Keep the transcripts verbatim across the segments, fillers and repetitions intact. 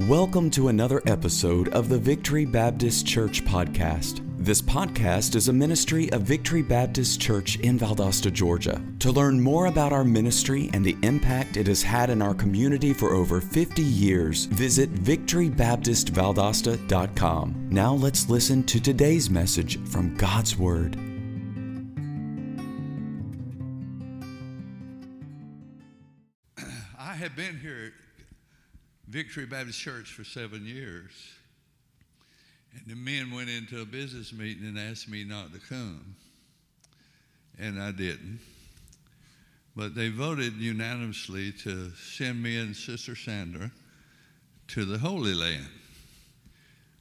Welcome to another episode of the Victory Baptist Church podcast. This podcast is a ministry of Victory Baptist Church in Valdosta, Georgia. To learn more about our ministry and the impact it has had in our community for over fifty years, visit Victory Baptist Valdosta dot com. Now let's listen to today's message from God's Word. I have been here at Victory Baptist Church for seven years. And the men went into a business meeting and asked me not to come, and I didn't. But they voted unanimously to send me and Sister Sandra to the Holy Land.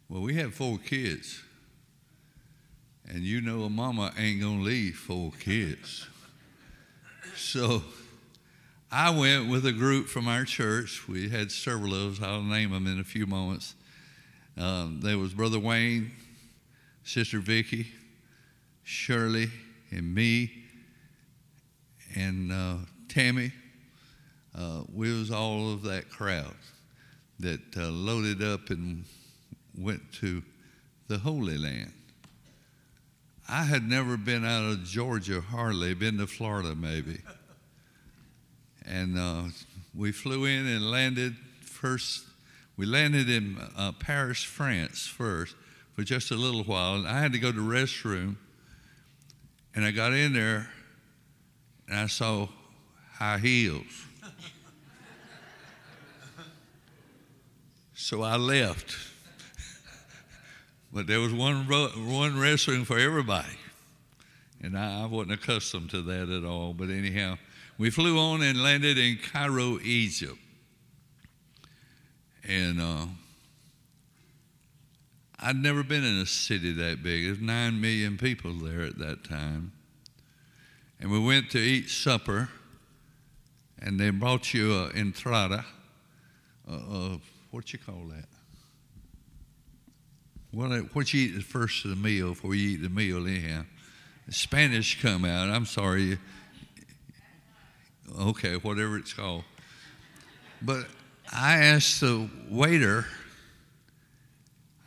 Well, we have four kids, and you know a mama ain't gonna leave four kids. So I went with a group from our church. We had several of us. I'll name them in a few moments. Um, there was Brother Wayne, Sister Vicky, Shirley, and me, and uh, Tammy. Uh, we was all of that crowd that uh, loaded up and went to the Holy Land. I had never been out of Georgia, hardly, been to Florida maybe. And uh, we flew in and landed first. We landed in uh, Paris, France first for just a little while, and I had to go to the restroom, and I got in there and I saw high heels. So I left. But there was one, one restroom for everybody, and I, I wasn't accustomed to that at all. But anyhow, we flew on and landed in Cairo, Egypt. And uh, I'd never been in a city that big. There's nine million people there at that time. And we went to eat supper, and they brought you a entrada. Uh, uh, what you call that? What, what you eat the first of the meal, before you eat the meal anyhow. Spanish come out, I'm sorry. Okay, whatever it's called. But I asked the waiter,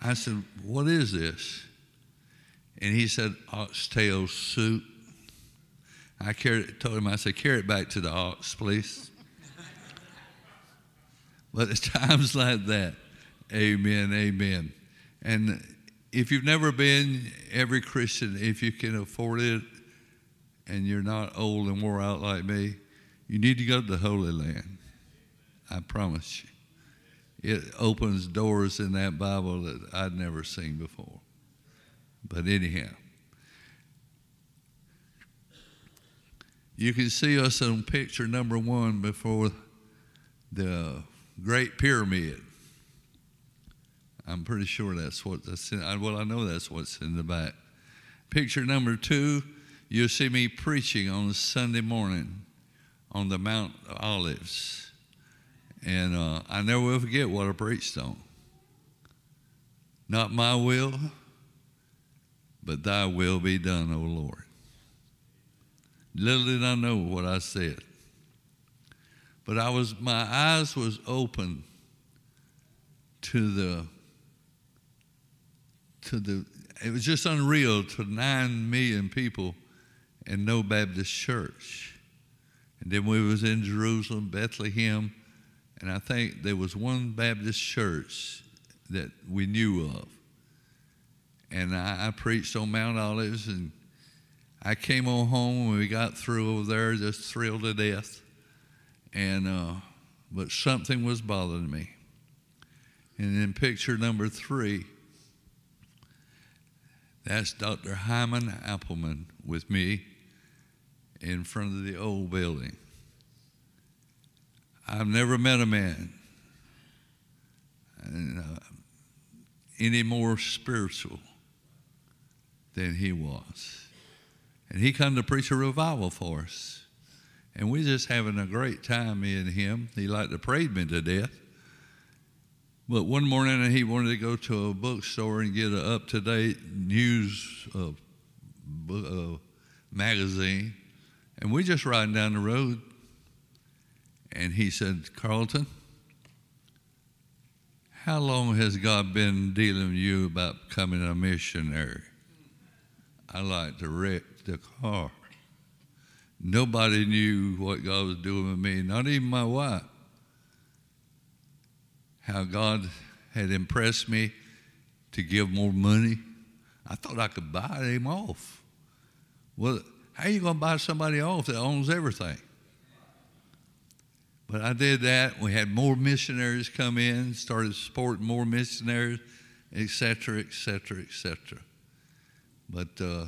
I said, what is this? And he said, oxtail soup. I carried it, told him, I said, carry it back to the ox, please. But at times like that, amen, amen. And if you've never been, every Christian, if you can afford it and you're not old and wore out like me, you need to go to the Holy Land. I promise you. It opens doors in that Bible that I'd never seen before. But anyhow, you can see us on picture number one before the Great Pyramid. I'm pretty sure that's what that's in. Well, I know that's what's in the back. Picture number two, you'll see me preaching on Sunday morning on the Mount of Olives. And uh, I never will forget what I preached on. Not my will, but thy will be done, O Lord. Little did I know what I said. But I was, my eyes was open to the, to the, it was just unreal to nine million people and no Baptist church. And then we was in Jerusalem, Bethlehem, and I think there was one Baptist church that we knew of. And I, I preached on Mount Olives, and I came on home when we got through over there, just thrilled to death. And, uh, but something was bothering me. And then picture number three, that's Doctor Hyman Appleman with me in front of the old building. I've never met a man and, uh, any more spiritual than he was. And he come to preach a revival for us. And we're just having a great time, me and him. He liked to pray me to death. But one morning he wanted to go to a bookstore and get an up-to-date news uh, uh, magazine. And we're just riding down the road. And he said, Carlton, How long has God been dealing with you about becoming a missionary? I like to wreck the car. Nobody knew what God was doing with me, not even my wife. How God had impressed me to give more money. I thought I could buy him off. Well, how are you going to buy somebody off that owns everything? But I did that. We had more missionaries come in, started supporting more missionaries, et cetera, et cetera, et cetera. But uh,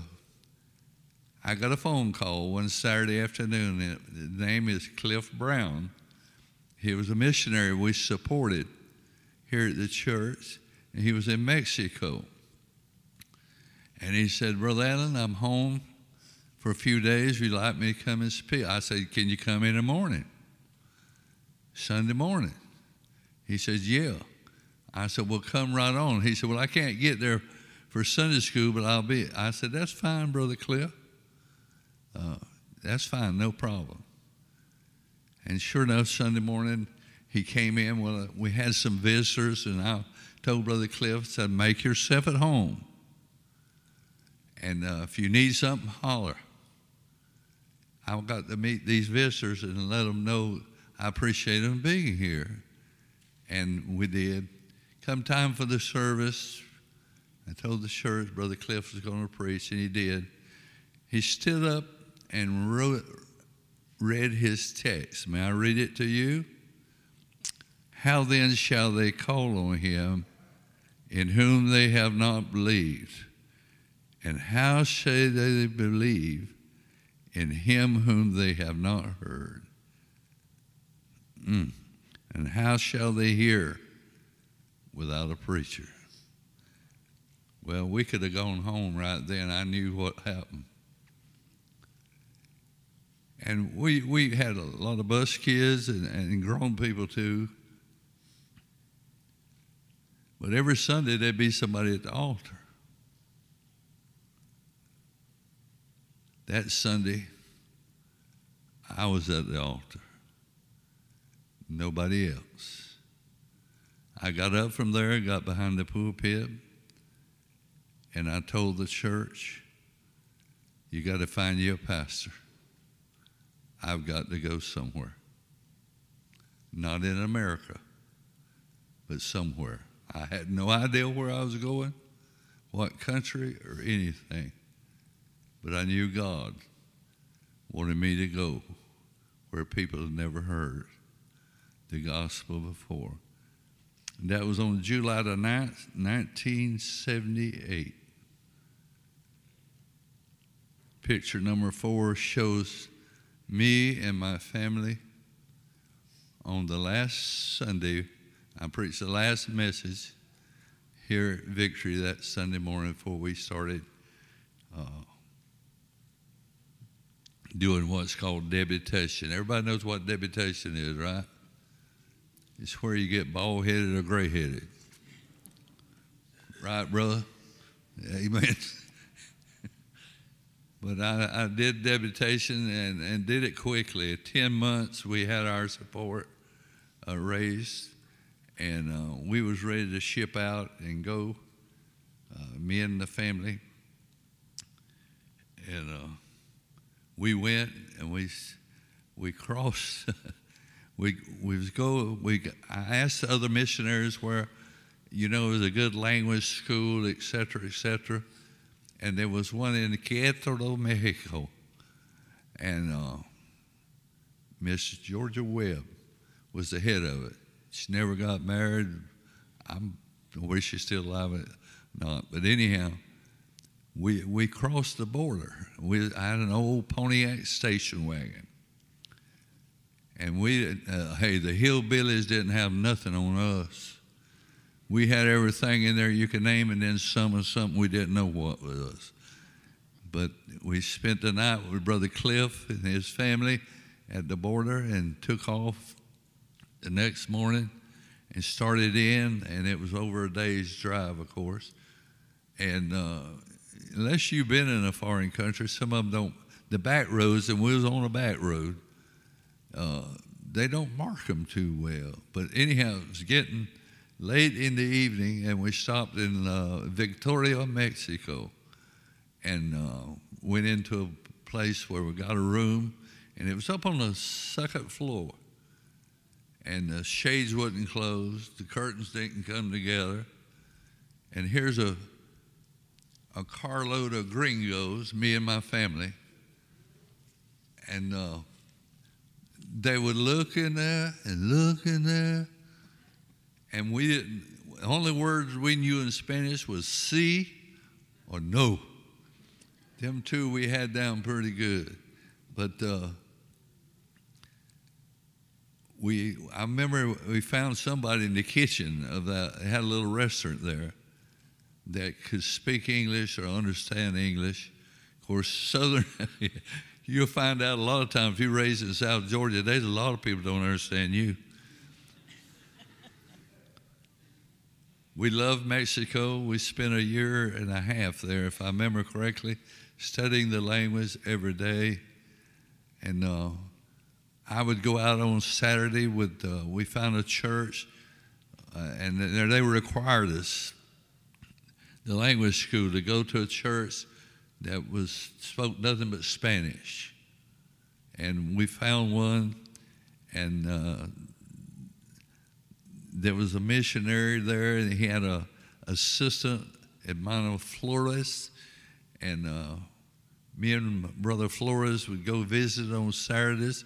I got a phone call one Saturday afternoon. His name is Cliff Brown. He was a missionary we supported here at the church, and he was in Mexico. And he said, "Brother Allen, I'm home for a few days. Would you like me to come and speak?" I said, "Can you come in the morning? Sunday morning?" He says, "Yeah." I said, "Well, come right on." He said, "Well, I can't get there for Sunday school, but I'll be." I said, "That's fine, Brother Cliff. Uh, that's fine, no problem." And sure enough, Sunday morning, he came in. Well, we had some visitors, and I told Brother Cliff, said, "Make yourself at home. And uh, if you need something, holler." I got to meet these visitors and let them know I appreciate them being here. And we did. Come time for the service, I told the church Brother Cliff was going to preach, and he did. He stood up and wrote, read his text. May I read it to you? "How then shall they call on him in whom they have not believed? And how shall they believe in him whom they have not heard? Mm. And how shall they hear without a preacher?" Well, we could have gone home right then. I knew what happened. And we, we had a lot of bus kids and, and grown people too. But every Sunday there'd be somebody at the altar. That Sunday, I was at the altar. Nobody else. I got up from there, got behind the pulpit, and I told the church, "You got to find your pastor. I've got to go somewhere. Not in America, but somewhere." I had no idea where I was going, what country or anything. But I knew God wanted me to go where people had never heard the gospel before. And that was on July the ninth, nineteen seventy-eight. Picture number four shows me and my family on the last Sunday. I preached the last message here at Victory that Sunday morning before we started uh, doing what's called debutation. Everybody knows what debutation is, right? It's where you get bald-headed or gray-headed. Right, brother? Amen. But I, I did debutation and, and did it quickly. At ten months, we had our support uh, raised, and uh, we was ready to ship out and go, uh, me and the family. And uh, we went, and we we crossed. we we was go. We I asked the other missionaries where, you know, it was a good language school, et cetera, et cetera. And there was one in Querétaro, Mexico, and uh, Miss Georgia Webb was the head of it. She never got married. I'm, I wish she's still alive or not. But anyhow, we we crossed the border. We I had an old Pontiac station wagon, and we uh, hey, the hillbillies didn't have nothing on us. We had everything in there you could name, and then some of something we didn't know what was. But we spent the night with Brother Cliff and his family at the border and took off the next morning and started in, and it was over a day's drive, of course. And uh, unless you've been in a foreign country, some of them don't, the back roads, and we was on a back road, uh, they don't mark them too well. But anyhow, it was getting late in the evening, and we stopped in uh, Victoria, Mexico, and uh, went into a place where we got a room, and it was up on the second floor, and the shades wouldn't close, the curtains didn't come together, and here's a a carload of gringos, me and my family, and uh, they would look in there and look in there, and we didn't, the only words we knew in Spanish was sí or no. Them two we had down pretty good, but uh, we, I remember we found somebody in the kitchen of that, they had a little restaurant there that could speak English or understand English. Of course, Southern, you'll find out a lot of times if you're raised in South Georgia, there's a lot of people don't understand you. We love Mexico. We spent a year and a half there, if I remember correctly, studying the language every day. And uh, I would go out on Saturday with, uh, we found a church, uh, and they required us, the language school, to go to a church that was spoke nothing but Spanish. And we found one, and uh, there was a missionary there, and he had a assistant, Hermano Flores, and uh, me and Brother Flores would go visit on Saturdays,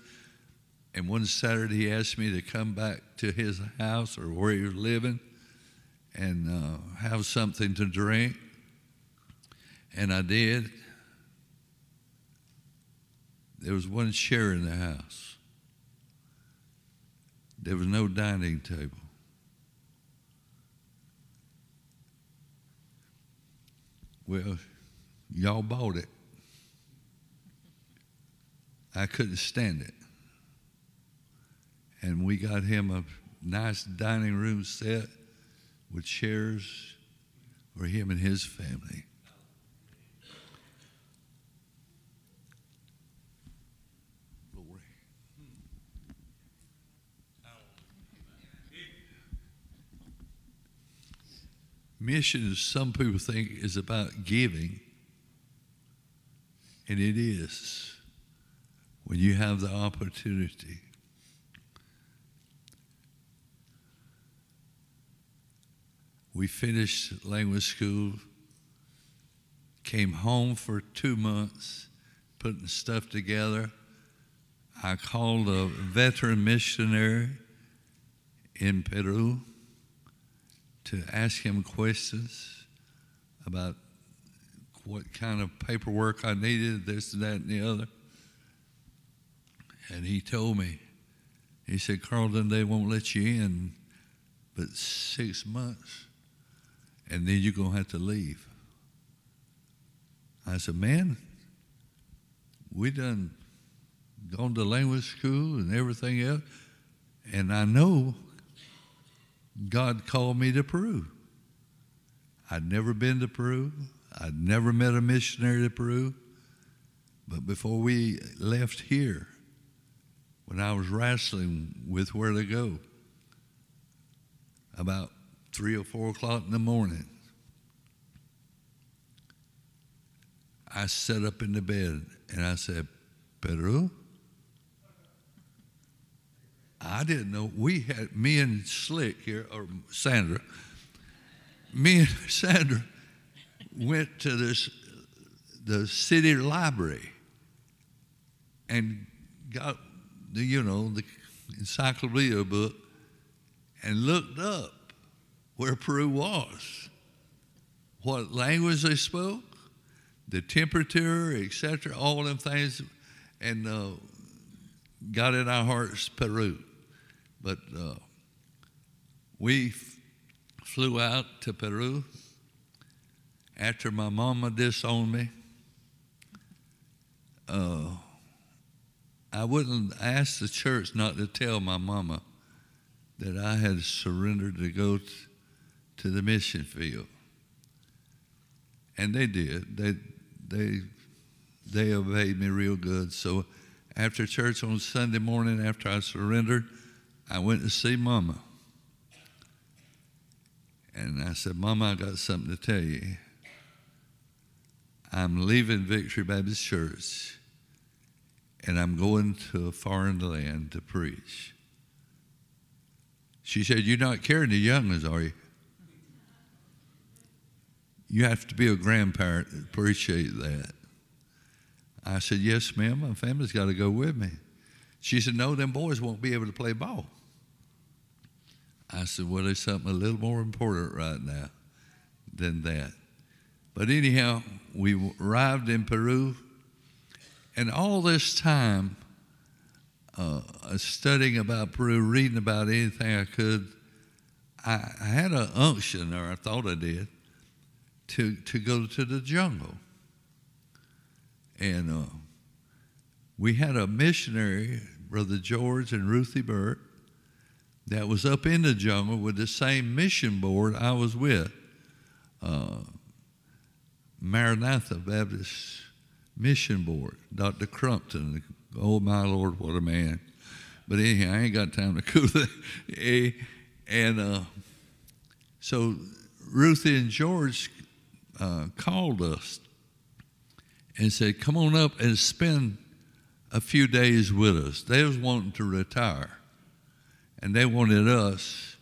and one Saturday he asked me to come back to his house or where he was living, and uh, have something to drink, and I did. There was one chair in the house. There was no dining table. Well, y'all bought it. I couldn't stand it. And we got him a nice dining room set with chairs for him and his family. Glory. Missions, some people think, is about giving, and it is when you have the opportunity. We finished language school, came home for two months, putting stuff together. I called a veteran missionary in Peru to ask him questions about what kind of paperwork I needed, this, that, and the other. And he told me, he said, Carlton, they won't let you in but six months. And then you're going to have to leave. I said, man, we done gone to language school and everything else, and I know God called me to Peru. I'd never been to Peru. I'd never met a missionary to Peru. But before we left here, when I was wrestling with where to go, about three or four o'clock in the morning, I sat up in the bed and I said, Peru? I didn't know, we had, me and Slick here, or Sandra, me and Sandra went to this, the city library and got, the, you know, the encyclopedia book and looked up where Peru was, what language they spoke, the temperature, et cetera, all them things, and uh, got in our hearts Peru. But uh, we f- flew out to Peru after my mama disowned me. Uh, I wouldn't ask the church not to tell my mama that I had surrendered to go t- to the mission field, and they did. They they they obeyed me real good. So after church on Sunday morning, after I surrendered, I went to see Mama, And I said, Mama, I got something to tell you. I'm leaving Victory Baptist Church, and I'm going to a foreign land to preach. She said, you're not carrying the young ones, are you? You have to be a grandparent to appreciate that. I said, yes, ma'am, my family's got to go with me. She said, no, them boys won't be able to play ball. I said, well, there's something a little more important right now than that. But anyhow, we arrived in Peru, and all this time uh, studying about Peru, reading about anything I could, I, I had an unction, or I thought I did, to, to go to the jungle. And uh, we had a missionary, Brother George and Ruthie Burt, that was up in the jungle with the same mission board I was with, uh, Maranatha Baptist mission board, Doctor Crumpton. Oh, my Lord, what a man. But anyhow, I ain't got time to go there. And uh, so Ruthie and George uh, called us and said, come on up and spend a few days with us. They was wanting to retire, and they wanted us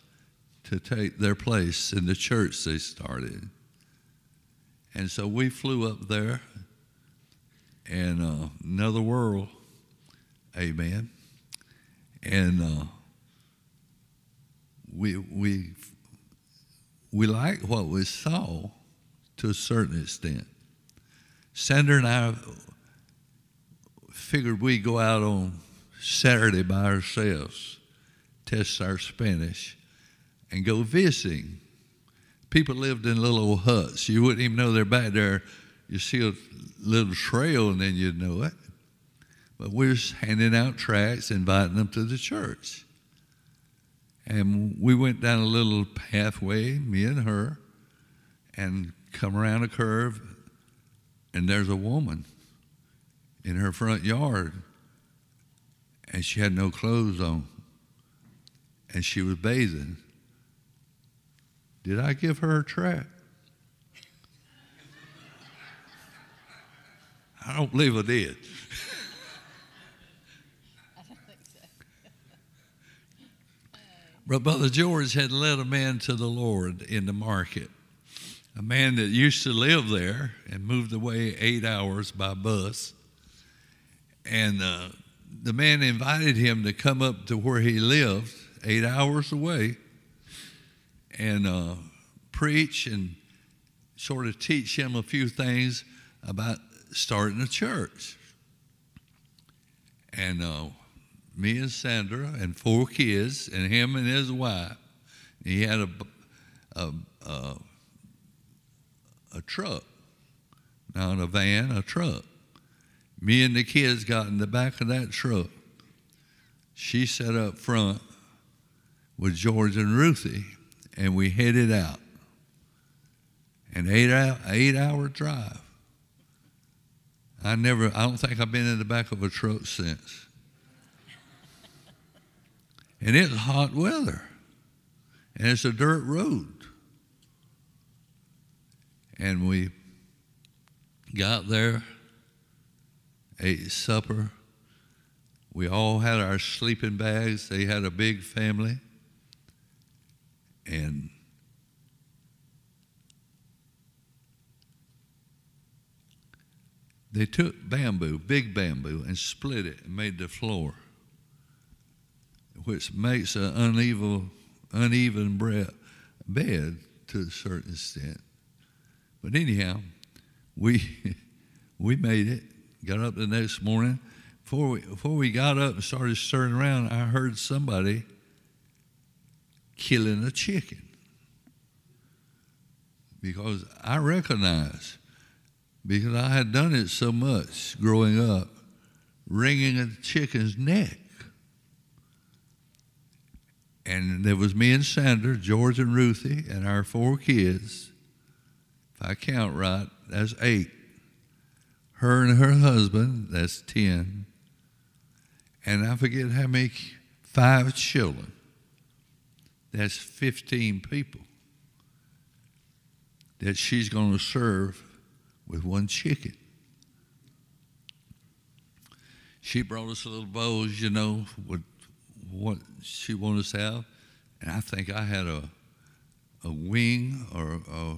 to take their place in the church they started. And so we flew up there, and uh, another world, amen. And uh, we we we liked what we saw to a certain extent. Sandra and I figured we'd go out on Saturday by ourselves, test our Spanish, and go visiting. People lived in little old huts. You wouldn't even know they're back there. You see a little trail, and then you'd know it. But we were handing out tracts, inviting them to the church. And we went down a little pathway, me and her, and come around a curve, and there's a woman in her front yard, and she had no clothes on, and she was bathing. Did I give her a tract? I don't believe I did. I don't think so. But Brother George had led a man to the Lord in the market, a man that used to live there and moved away eight hours by bus. And uh, the man invited him to come up to where he lived, eight hours away, and uh, preach and sort of teach him a few things about starting a church. And uh, me and Sandra and four kids and him and his wife, he had a, a, a a truck, not a van, a truck. Me and the kids got in the back of that truck. She sat up front with George and Ruthie, and we headed out. An eight-hour eight hour drive. I never, I don't think I've been in the back of a truck since. And it's hot weather, and it's a dirt road. And we got there, ate supper. We all had our sleeping bags. They had a big family. And they took bamboo, big bamboo, and split it and made the floor, which makes an uneven, uneven bre- bed to a certain extent. But anyhow, we we made it. Got up the next morning. Before we, before we got up and started stirring around, I heard somebody killing a chicken, because I recognized, because I had done it so much growing up, wringing a chicken's neck. And there was me and Sandra, George and Ruthie, and our four kids. I count right, that's eight. Her and her husband, that's ten. And I forget how many, five children. That's fifteen people. that she's going to serve with one chicken. She brought us little bowls, you know, with what she wanted us to have. And I think I had a a wing or, or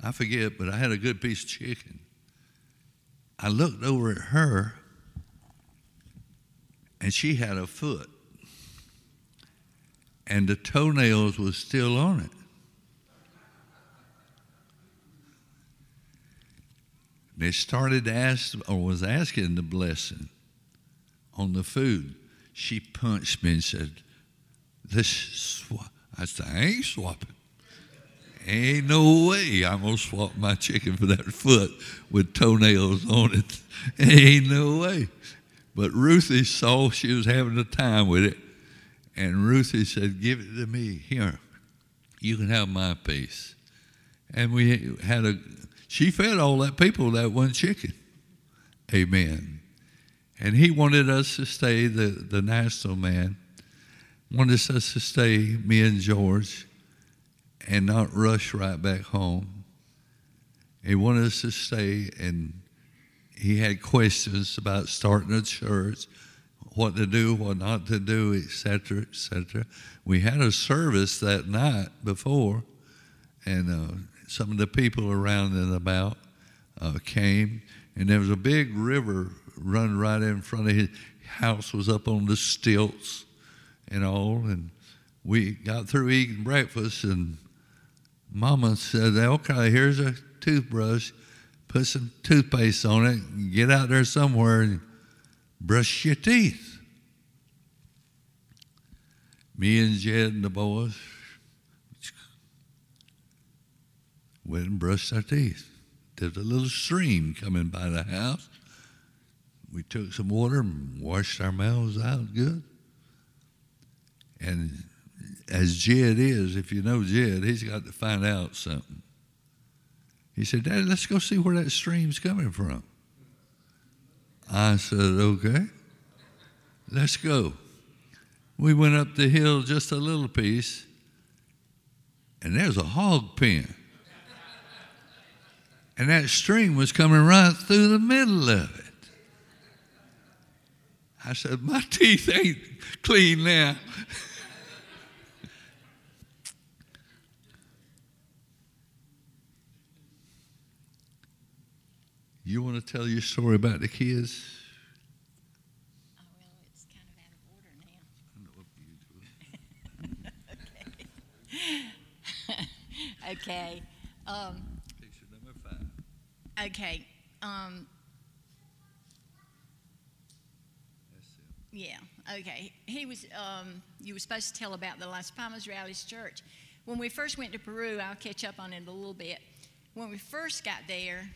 I forget, but I had a good piece of chicken. I looked over at her, and she had a foot, and the toenails was still on it. They started to ask, or was asking the blessing on the food. She punched me and said, "This swap." I said, "I ain't swapping. Ain't no way I'm going to swap my chicken for that foot with toenails on it. Ain't no way." But Ruthie saw she was having a time with it, and Ruthie said, "Give it to me. Here, you can have my piece." And we had a, she fed all that people that one chicken. Amen. And he wanted us to stay, the, the national man, wanted us to stay, me and George, and not rush right back home. He wanted us to stay, and he had questions about starting a church, what to do, what not to do, et cetera, et cetera. We had a service that night before, and uh, some of the people around and about uh, came, and there was a big river run right in front of his house, was up on the stilts and all, and we got through eating breakfast, and Mama said, "Okay, here's a toothbrush. Put some toothpaste on it and get out there somewhere and brush your teeth." Me and Jed and the boys went and brushed our teeth. There's a little stream coming by the house. We took some water and washed our mouths out good. And as Jed is, if you know Jed, he's got to find out something. He said, "Daddy, let's go see where that stream's coming from." I said, "Okay, let's go." We went up the hill just a little piece, and there's a hog pen. And that stream was coming right through the middle of it. I said, "My teeth ain't clean now." You want to tell your story about the kids? Oh, well, it's kind of out of order now. I know what you do. Okay. Okay. Um, Picture number five. Okay. Um, That's it. Yeah. Okay. He was. Um, you were supposed to tell about the Las Palmas Rallies Church. When we first went to Peru, I'll catch up on it a little bit. When we first got there,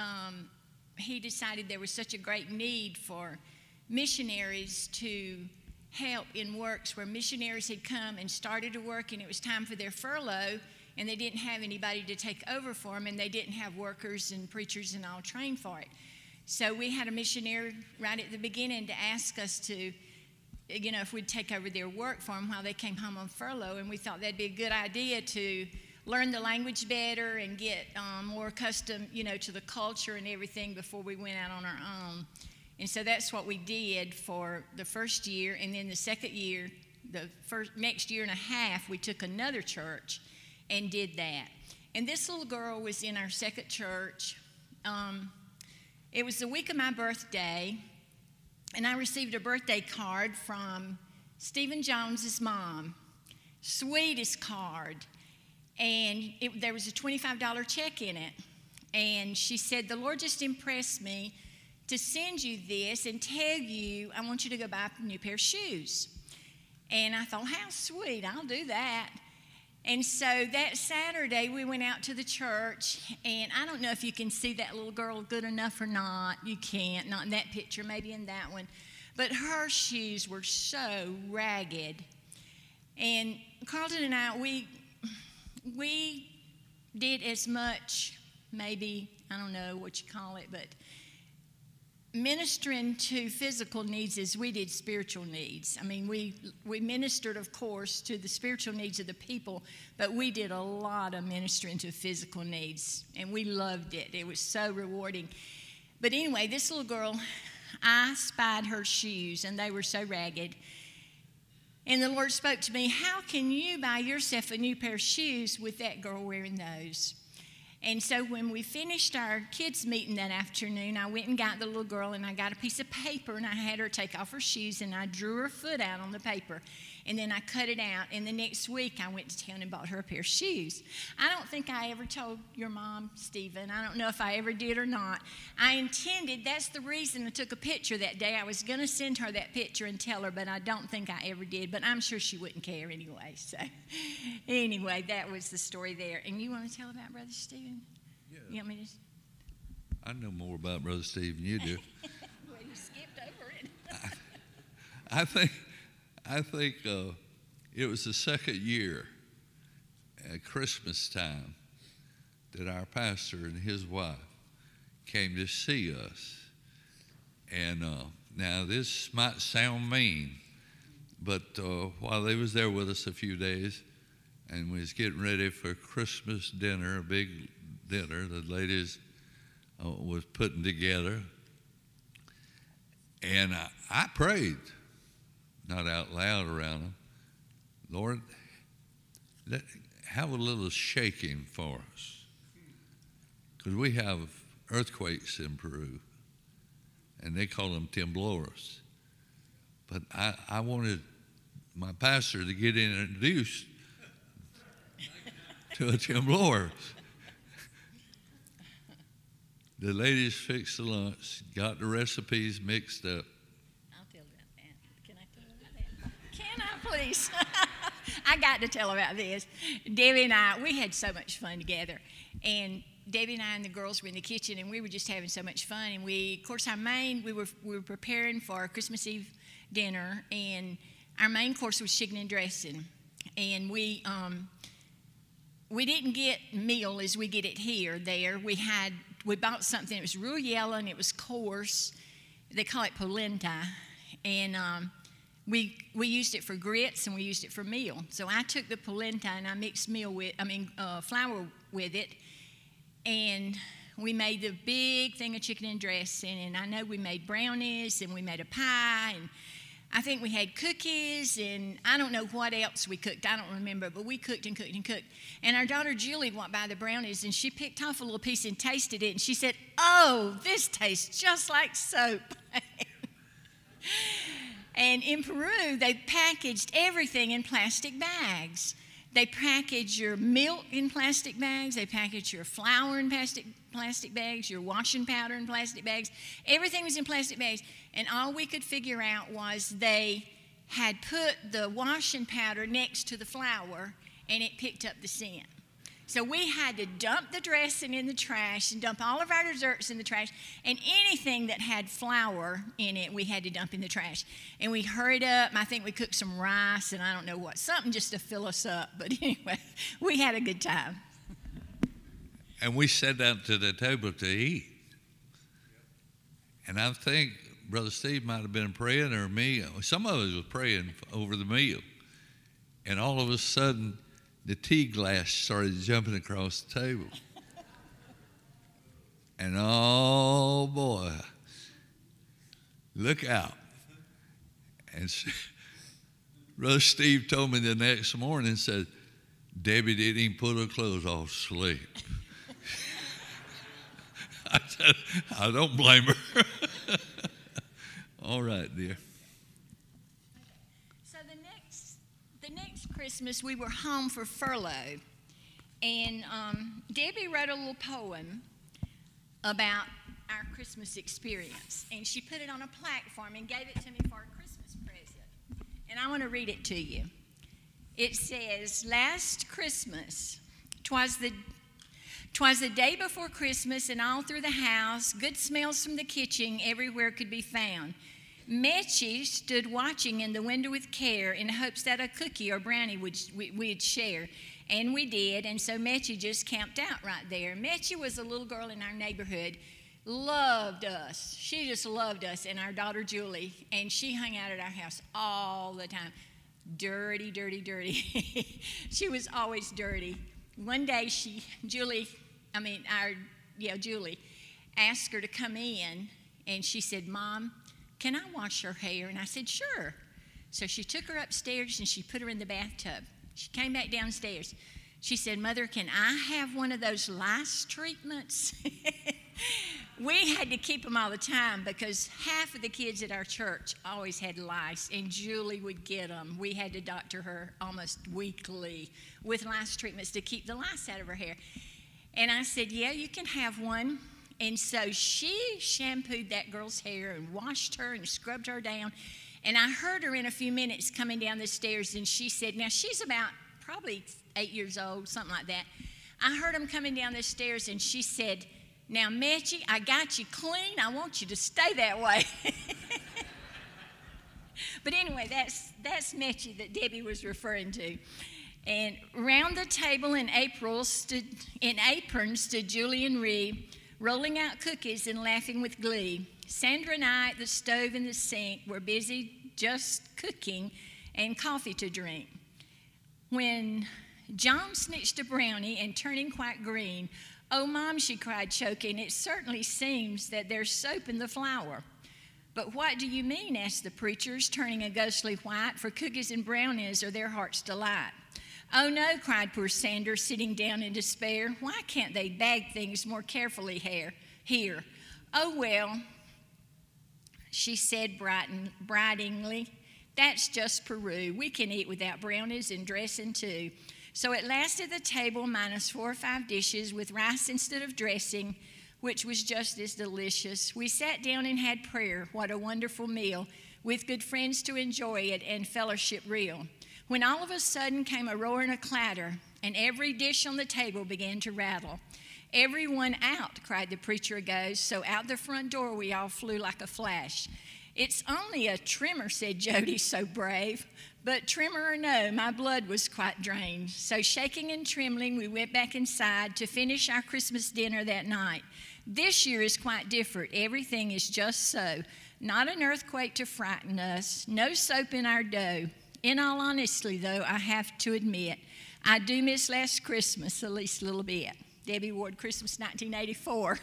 Um, he decided there was such a great need for missionaries to help in works where missionaries had come and started to work, and it was time for their furlough, and they didn't have anybody to take over for them, and they didn't have workers and preachers and all trained for it. So we had a missionary right at the beginning to ask us to, you know, if we'd take over their work for them while they came home on furlough, and we thought that'd be a good idea to learn the language better and get um, more accustomed, you know, to the culture and everything before we went out on our own. And so that's what we did for the first year. And then the second year, the first next year and a half, we took another church and did that. And this little girl was in our second church. Um, it was the week of my birthday, and I received a birthday card from Stephen Jones's mom. Sweetest card. And it, there was a twenty-five dollar check in it. And she said, "The Lord just impressed me to send you this and tell you I want you to go buy a new pair of shoes." And I thought, how sweet, I'll do that. And so that Saturday, we went out to the church. And I don't know if you can see that little girl good enough or not. You can't, not in that picture, maybe in that one. But her shoes were so ragged. And Carlton and I, we... We did as much, maybe, I don't know what you call it, but ministering to physical needs as we did spiritual needs. I mean, we we ministered, of course, to the spiritual needs of the people, but we did a lot of ministering to physical needs, and we loved it. It was so rewarding. But anyway, this little girl, I spied her shoes, and they were so ragged. And the Lord spoke to me, how can you buy yourself a new pair of shoes with that girl wearing those? And so when we finished our kids' meeting that afternoon, I went and got the little girl, and I got a piece of paper, and I had her take off her shoes, and I drew her foot out on the paper, and then I cut it out. And the next week, I went to town and bought her a pair of shoes. I don't think I ever told your mom, Stephen. I don't know if I ever did or not. I intended, that's the reason I took a picture that day. I was going to send her that picture and tell her, but I don't think I ever did. But I'm sure she wouldn't care anyway. So anyway, that was the story there. And you want to tell about Brother Stephen? Yeah. You want me to? I know more about Brother Steve than you do. Well, you skipped over it. I, I think, I think uh, it was the second year at Christmas time that our pastor and his wife came to see us. And uh, now this might sound mean, but uh, while they was there with us a few days, and we was getting ready for Christmas dinner, a big dinner the ladies uh, was putting together. And I, I prayed, not out loud around them, Lord, let, have a little shaking for us. Because we have earthquakes in Peru, and they call them temblores. But I, I wanted my pastor to get introduced to a temblor. The ladies fixed the lunch, got the recipes mixed up. I'll tell about that. Can I tell about that? Can I please? I got to tell about this. Debbie and I, we had so much fun together. And Debbie and I and the girls were in the kitchen, and we were just having so much fun. And we, of course, our main, we were, we were preparing for our Christmas Eve dinner, and our main course was chicken and dressing. And we... Um, We didn't get meal as we get it here, there. We had, we bought something. It was real yellow, and it was coarse. They call it polenta. And um, we we used it for grits, and we used it for meal. So I took the polenta, and I mixed meal with, I mean, uh, flour with it. And we made the big thing of chicken and dressing. And I know we made brownies, and we made a pie, and I think we had cookies, and I don't know what else we cooked. I don't remember, but we cooked and cooked and cooked. And our daughter Julie walked by the brownies, and she picked off a little piece and tasted it, and she said, oh, this tastes just like soap. And in Peru, they packaged everything in plastic bags. They package your milk in plastic bags. They package your flour in plastic plastic bags, your washing powder in plastic bags. Everything was in plastic bags. And all we could figure out was they had put the washing powder next to the flour, and it picked up the scent. So we had to dump the dressing in the trash and dump all of our desserts in the trash. And anything that had flour in it, we had to dump in the trash. And we hurried up. I think we cooked some rice and I don't know what, something just to fill us up. But anyway, we had a good time. And we sat down to the table to eat. And I think Brother Steve might have been praying or me. Some of us were praying over the meal. And all of a sudden, the tea glass started jumping across the table. And oh boy, look out. And she, Brother Steve told me the next morning, said, Debbie didn't even put her clothes off to sleep. I said, I don't blame her. All right, dear. Christmas, we were home for furlough, and um, Debbie wrote a little poem about our Christmas experience, and she put it on a platform and gave it to me for a Christmas present, and I want to read it to you. It says, last Christmas, 'twas the, 'twas the day before Christmas, and all through the house, good smells from the kitchen everywhere could be found. Mechie stood watching in the window with care in hopes that a cookie or brownie would we, we'd share, and we did, and so Mechie just camped out right there. Mechie was a little girl in our neighborhood loved us. She just loved us and our daughter Julie, and she hung out at our house all the time. Dirty, dirty, dirty. She was always dirty. One day she, Julie, I mean, our, yeah, Julie, asked her to come in, and she said, "Mom, can I wash her hair?" And I said, "Sure." So she took her upstairs, and she put her in the bathtub. She came back downstairs. She said, "Mother, can I have one of those lice treatments?" We had to keep them all the time because half of the kids at our church always had lice, and Julie would get them. We had to doctor her almost weekly with lice treatments to keep the lice out of her hair. And I said, "Yeah, you can have one." And so she shampooed that girl's hair and washed her and scrubbed her down. And I heard her in a few minutes coming down the stairs, and she said, now she's about probably eight years old, something like that. I heard them coming down the stairs, and she said, "Now, Mitchie, I got you clean. I want you to stay that way." But anyway, that's, that's Mitchie that Debbie was referring to. And round the table in, April stood, in apron stood Julie and Ree, rolling out cookies and laughing with glee. Sandra and I at the stove and the sink were busy just cooking and coffee to drink. When John snitched a brownie and turning quite green, "Oh, Mom," she cried, choking, "it certainly seems that there's soap in the flour." "But what do you mean?" asked the preachers, turning a ghostly white, for cookies and brownies are their heart's delight. "Oh, no," cried poor Sandra, sitting down in despair. "Why can't they bag things more carefully here? Oh, well," she said brighten, brightingly, "that's just Peru. We can eat without brownies and dressing, too." So it lasted the table minus four or five dishes with rice instead of dressing, which was just as delicious. We sat down and had prayer. What a wonderful meal, with good friends to enjoy it and fellowship real. When all of a sudden came a roar and a clatter, and every dish on the table began to rattle. "Everyone out," cried the preacher goes, so out the front door we all flew like a flash. "It's only a tremor," said Jody, so brave. But tremor or no, my blood was quite drained. So shaking and trembling, we went back inside to finish our Christmas dinner that night. This year is quite different. Everything is just so. Not an earthquake to frighten us. No soap in our dough. In all honesty, though, I have to admit, I do miss last Christmas at least a little bit. Debbie Ward, Christmas nineteen eighty-four.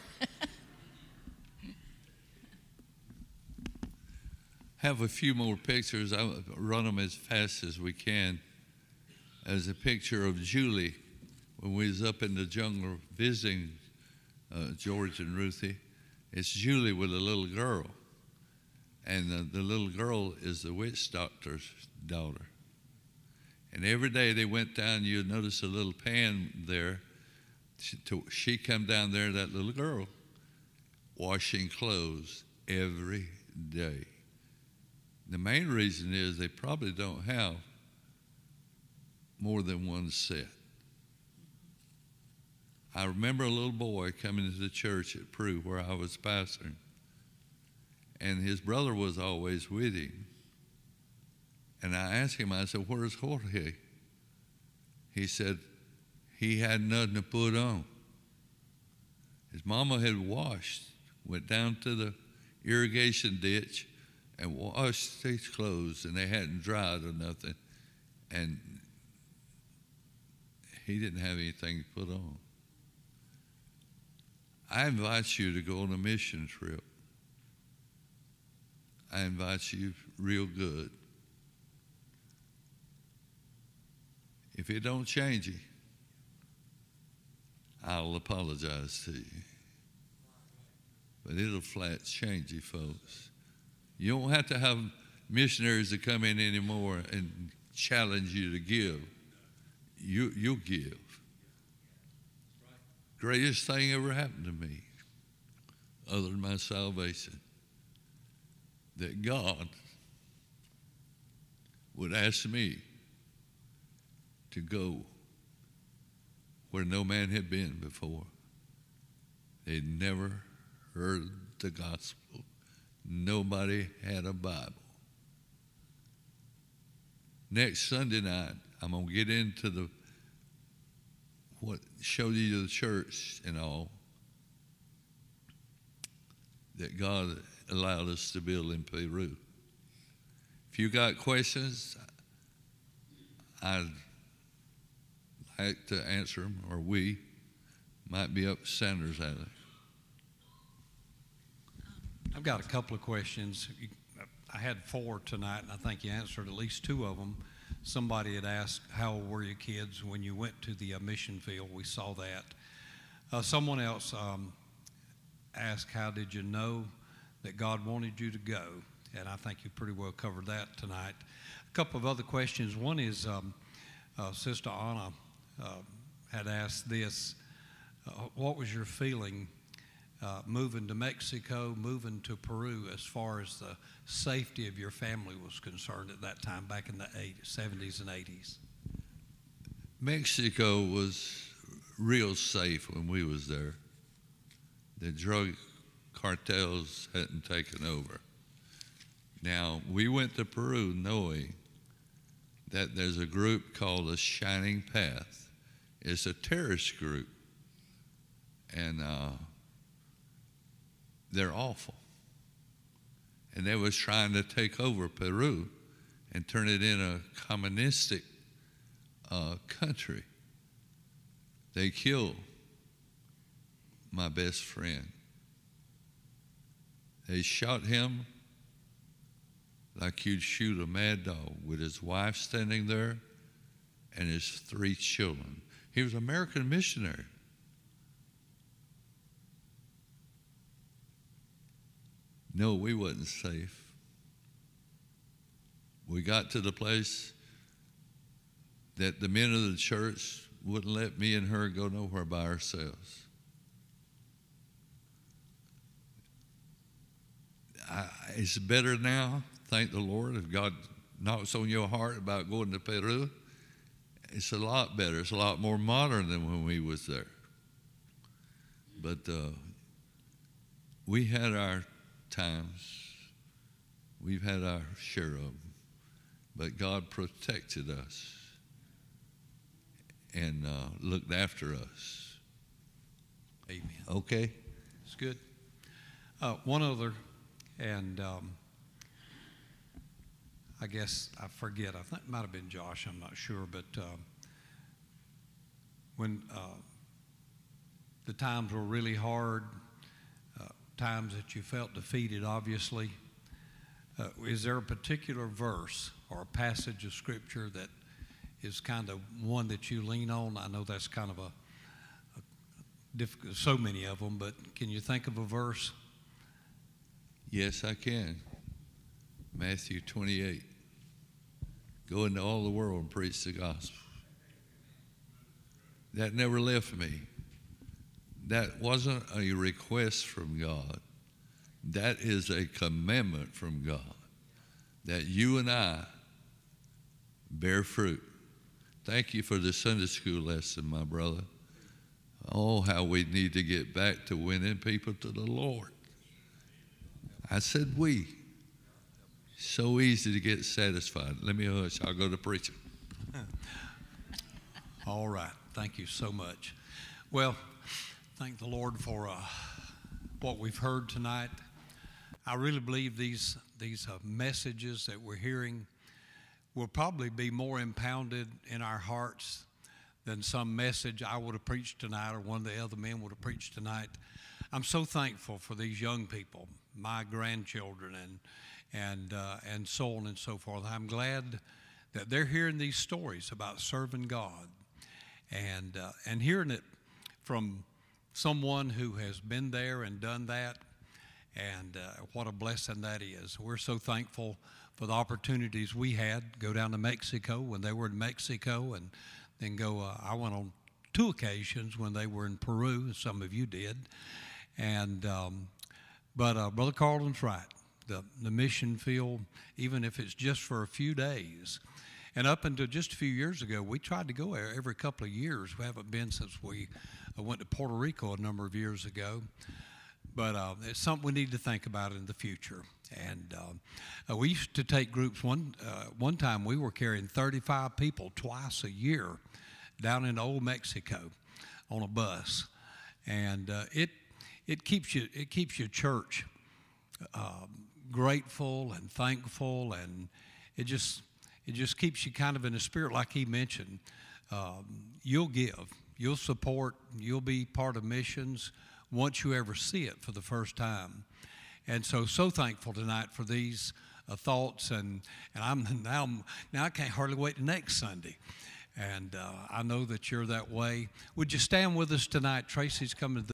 Have a few more pictures. I'll run them as fast as we can. As a picture of Julie when we was up in the jungle visiting uh, George and Ruthie. It's Julie with a little girl, and the, the little girl is the witch doctor's daughter. And every day they went down. You notice a little pan there. She, to, she come down there, that little girl, washing clothes every day. The main reason is they probably don't have more than one set. I remember a little boy coming to the church at Prue where I was pastoring, and his brother was always with him. And I asked him, I said, "Where's Jorge?" He said, "He had nothing to put on." His mama had washed, went down to the irrigation ditch, and washed his clothes, and they hadn't dried or nothing, and he didn't have anything to put on. I invite you to go on a mission trip. I invite you real good. If it don't change you, I'll apologize to you. But it'll flat change you, folks. You don't have to have missionaries that come in anymore and challenge you to give. You, you'll give. Greatest thing ever happened to me, other than my salvation, that God would ask me to go where no man had been before. They'd never heard the gospel. Nobody had a Bible. Next Sunday night, I'm going to get into the what showed you the church and all. that God allowed us to build in Peru. If you got questions, I'd like to answer them, or we might be up to Sanders at it. I've got a couple of questions. I had four tonight, and I think you answered at least two of them. Somebody had asked, how old were your kids when you went to the uh, mission field? We saw that. Uh, someone else um, asked, how did you know that God wanted you to go? And I think you pretty well covered that tonight. A couple of other questions. One is, um, uh, Sister Anna uh, had asked this, uh, what was your feeling uh, moving to Mexico, moving to Peru, as far as the safety of your family was concerned at that time, back in the eighties, seventies and eighties? Mexico was real safe when we was there. The drug cartels hadn't taken over. Now, we went to Peru knowing that there's a group called the Shining Path. It's a terrorist group, and uh, they're awful. And they was trying to take over Peru and turn it into a communistic uh, country. They killed my best friend. They shot him like you'd shoot a mad dog, with his wife standing there and his three children. He was an American missionary. No, we wasn't safe. We got to the place that the men of the church wouldn't let me and her go nowhere by ourselves. I, it's better now, thank the Lord. If God knocks on your heart about going to Peru, it's a lot better. It's a lot more modern than when we was there. But uh, we had our times. We've had our share of them. But God protected us and uh, looked after us. Amen. Okay? It's good. Uh, one other, and um, I guess I forget. I think it might have been Josh. I'm not sure. But uh, when uh, the times were really hard, uh, times that you felt defeated, obviously, uh, is there a particular verse or a passage of Scripture that is kind of one that you lean on? I know that's kind of a, a difficult, so many of them, but can you think of a verse? Yes, I can. Matthew twenty-eight. Go into all the world and preach the gospel. That never left me. That wasn't a request from God. That is a commandment from God, that you and I bear fruit. Thank you for the Sunday school lesson, my brother. Oh, how we need to get back to winning people to the Lord. I said we. So easy to get satisfied. Let me hush. I'll go to preaching. All right. Thank you so much. Well, thank the Lord for uh, what we've heard tonight. I really believe these, these uh, messages that we're hearing will probably be more impounded in our hearts than some message I would have preached tonight or one of the other men would have preached tonight. I'm so thankful for these young people, my grandchildren, and and uh, and so on and so forth. I'm glad that they're hearing these stories about serving God, and uh, and hearing it from someone who has been there and done that, and uh, what a blessing that is. We're so thankful for the opportunities we had, go down to Mexico when they were in Mexico, and then go, uh, I went on two occasions when they were in Peru, as some of you did. And, um, but uh, Brother Carlton's right, the, the mission field, even if it's just for a few days. And up until just a few years ago, we tried to go there every couple of years. We haven't been since we went to Puerto Rico a number of years ago. But uh, it's something we need to think about in the future. And uh, we used to take groups. One uh, one time we were carrying thirty-five people twice a year down in old Mexico on a bus, and uh, it it keeps you it keeps your church uh, grateful and thankful, and it just it just keeps you kind of in a spirit, like he mentioned. Um, you'll give, you'll support, you'll be part of missions once you ever see it for the first time. And so, so thankful tonight for these uh, thoughts, and and I'm now now I can't hardly wait to next Sunday. And uh, I know that you're that way. Would you stand with us tonight? Tracy's coming to the